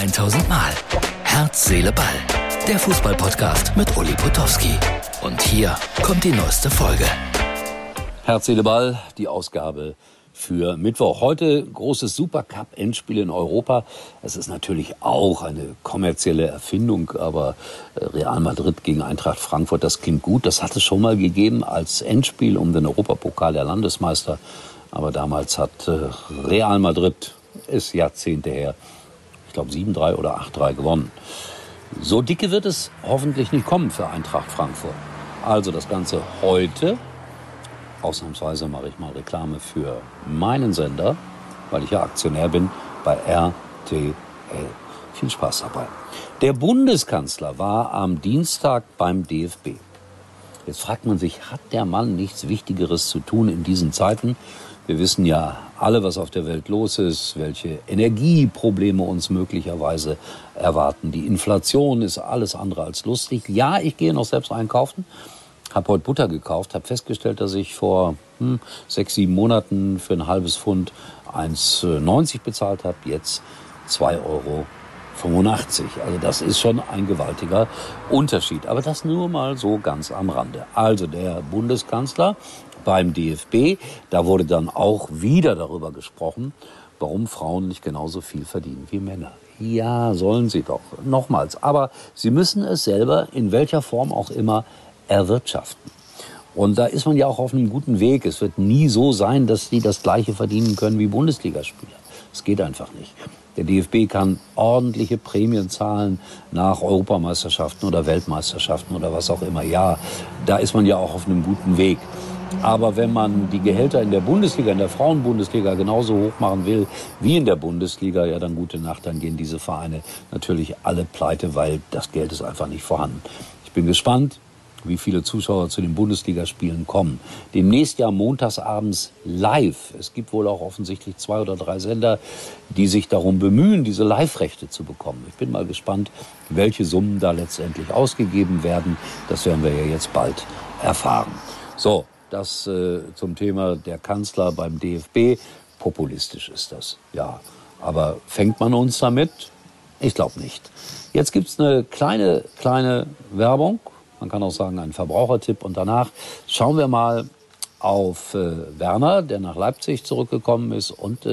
1000 Mal. Herz, Seele, Ball. Der Fußball-Podcast mit Uli Potowski. Und hier kommt die neueste Folge. Herz, Seele, Ball, die Ausgabe für Mittwoch. Heute großes Supercup-Endspiel in Europa. Es ist natürlich auch eine kommerzielle Erfindung, aber Real Madrid gegen Eintracht Frankfurt, das klingt gut. Das hat es schon mal gegeben als Endspiel um den Europapokal der Landesmeister. Aber damals hat Real Madrid, ist Jahrzehnte her, ich glaube 7-3 oder 8-3 gewonnen. So dicke wird es hoffentlich nicht kommen für Eintracht Frankfurt. Also das Ganze heute. Ausnahmsweise mache ich mal Reklame für meinen Sender, weil ich ja Aktionär bin, bei RTL. Viel Spaß dabei. Der Bundeskanzler war am Dienstag beim DFB. Jetzt fragt man sich, hat der Mann nichts Wichtigeres zu tun in diesen Zeiten? Wir wissen ja alle, was auf der Welt los ist, welche Energieprobleme uns möglicherweise erwarten. Die Inflation ist alles andere als lustig. Ja, ich gehe noch selbst einkaufen. Habe heute Butter gekauft, habe festgestellt, dass ich vor 6-7 Monaten für ein halbes Pfund 1,90 bezahlt habe, jetzt 2,85 €. Also das ist schon ein gewaltiger Unterschied. Aber das nur mal so ganz am Rande. Also der Bundeskanzler beim DFB, da wurde dann auch wieder darüber gesprochen, warum Frauen nicht genauso viel verdienen wie Männer. Ja, sollen sie doch. Nochmals, aber sie müssen es selber in welcher Form auch immer erwirtschaften. Und da ist man ja auch auf einem guten Weg. Es wird nie so sein, dass sie das Gleiche verdienen können wie Bundesligaspieler. Das geht einfach nicht. Der DFB kann ordentliche Prämien zahlen nach Europameisterschaften oder Weltmeisterschaften oder was auch immer. Ja, da ist man ja auch auf einem guten Weg. Aber wenn man die Gehälter in der Bundesliga, in der Frauenbundesliga genauso hoch machen will wie in der Bundesliga, ja dann gute Nacht, dann gehen diese Vereine natürlich alle pleite, weil das Geld ist einfach nicht vorhanden. Ich bin gespannt, wie viele Zuschauer zu den Bundesligaspielen kommen. Demnächst ja montagsabends live. Es gibt wohl auch offensichtlich 2 oder 3 Sender, die sich darum bemühen, diese Live-Rechte zu bekommen. Ich bin mal gespannt, welche Summen da letztendlich ausgegeben werden. Das werden wir ja jetzt bald erfahren. So, das zum Thema der Kanzler beim DFB. Populistisch ist das, ja. Aber fängt man uns damit? Ich glaube nicht. Jetzt gibt's eine kleine Werbung. Man kann auch sagen, ein Verbrauchertipp. Und danach schauen wir mal auf Werner, der nach Leipzig zurückgekommen ist. Und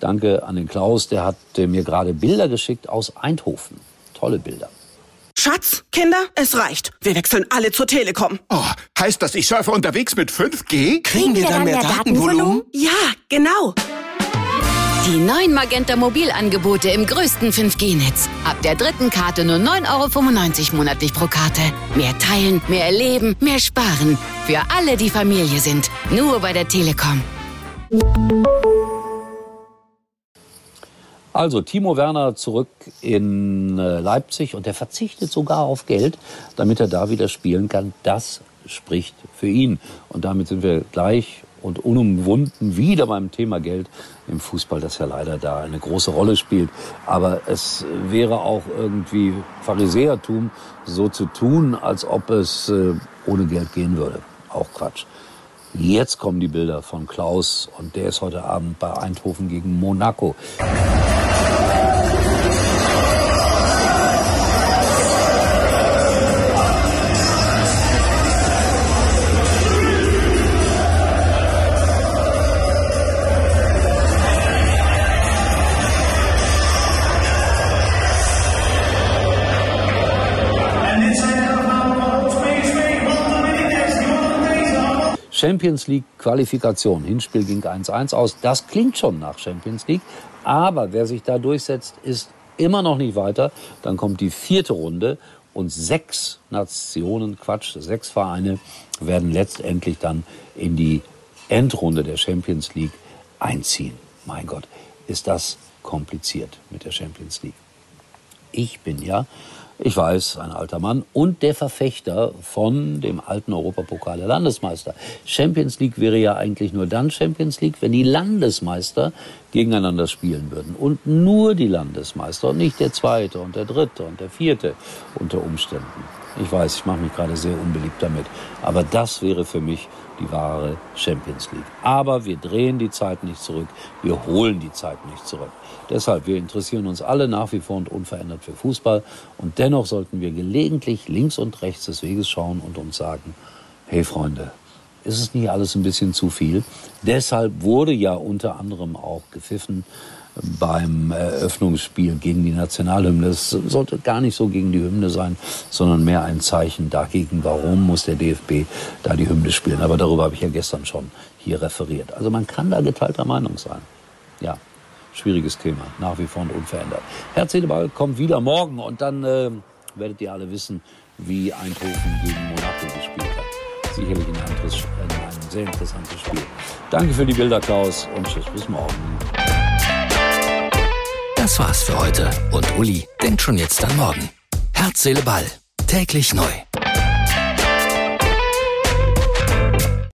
danke an den Klaus, der hat mir gerade Bilder geschickt aus Eindhoven. Tolle Bilder. Schatz, Kinder, es reicht. Wir wechseln alle zur Telekom. Oh, heißt das, ich surfe unterwegs mit 5G? Kriegen wir dann mehr Datenvolumen? Ja, genau. Die neuen Magenta-Mobilangebote im größten 5G-Netz. Ab der 3. Karte nur 9,95 € monatlich pro Karte. Mehr teilen, mehr erleben, mehr sparen. Für alle, die Familie sind. Nur bei der Telekom. Also Timo Werner zurück in Leipzig. Und der verzichtet sogar auf Geld, damit er da wieder spielen kann. Das spricht für ihn. Und damit sind wir gleich und unumwunden wieder beim Thema Geld im Fußball, das ja leider da eine große Rolle spielt. Aber es wäre auch irgendwie Pharisäertum, so zu tun, als ob es ohne Geld gehen würde. Auch Quatsch. Jetzt kommen die Bilder von Klaus und der ist heute Abend bei Eindhoven gegen Monaco. Champions League Qualifikation. Hinspiel ging 1-1 aus. Das klingt schon nach Champions League. Aber wer sich da durchsetzt, ist immer noch nicht weiter. Dann kommt die 4. Runde und 6 Vereine werden letztendlich dann in die Endrunde der Champions League einziehen. Mein Gott, ist das kompliziert mit der Champions League. Ich weiß, ein alter Mann und der Verfechter von dem alten Europapokal der Landesmeister. Champions League wäre ja eigentlich nur dann Champions League, wenn die Landesmeister gegeneinander spielen würden. Und nur die Landesmeister und nicht der 2. und der 3. und der 4. unter Umständen. Ich weiß, ich mache mich gerade sehr unbeliebt damit. Aber das wäre für mich die wahre Champions League. Aber wir drehen die Zeit nicht zurück, wir holen die Zeit nicht zurück. Deshalb, wir interessieren uns alle nach wie vor und unverändert für Fußball. Und dennoch sollten wir gelegentlich links und rechts des Weges schauen und uns sagen, hey Freunde, ist es nicht alles ein bisschen zu viel? Deshalb wurde ja unter anderem auch gepfiffen beim Eröffnungsspiel gegen die Nationalhymne. Es sollte gar nicht so gegen die Hymne sein, sondern mehr ein Zeichen dagegen, warum muss der DFB da die Hymne spielen. Aber darüber habe ich ja gestern schon hier referiert. Also man kann da geteilter Meinung sein. Ja, schwieriges Thema, nach wie vor und unverändert. Herz, Seele, Ball kommt wieder morgen und dann werdet ihr alle wissen, wie Eindhoven gegen Monaco gespielt hat. Sicherlich ein sehr interessantes Spiel. Danke für die Bilder, Klaus, und tschüss, bis morgen. Das war's für heute. Und Uli denkt schon jetzt an morgen. Herz, Seele, Ball. Täglich neu.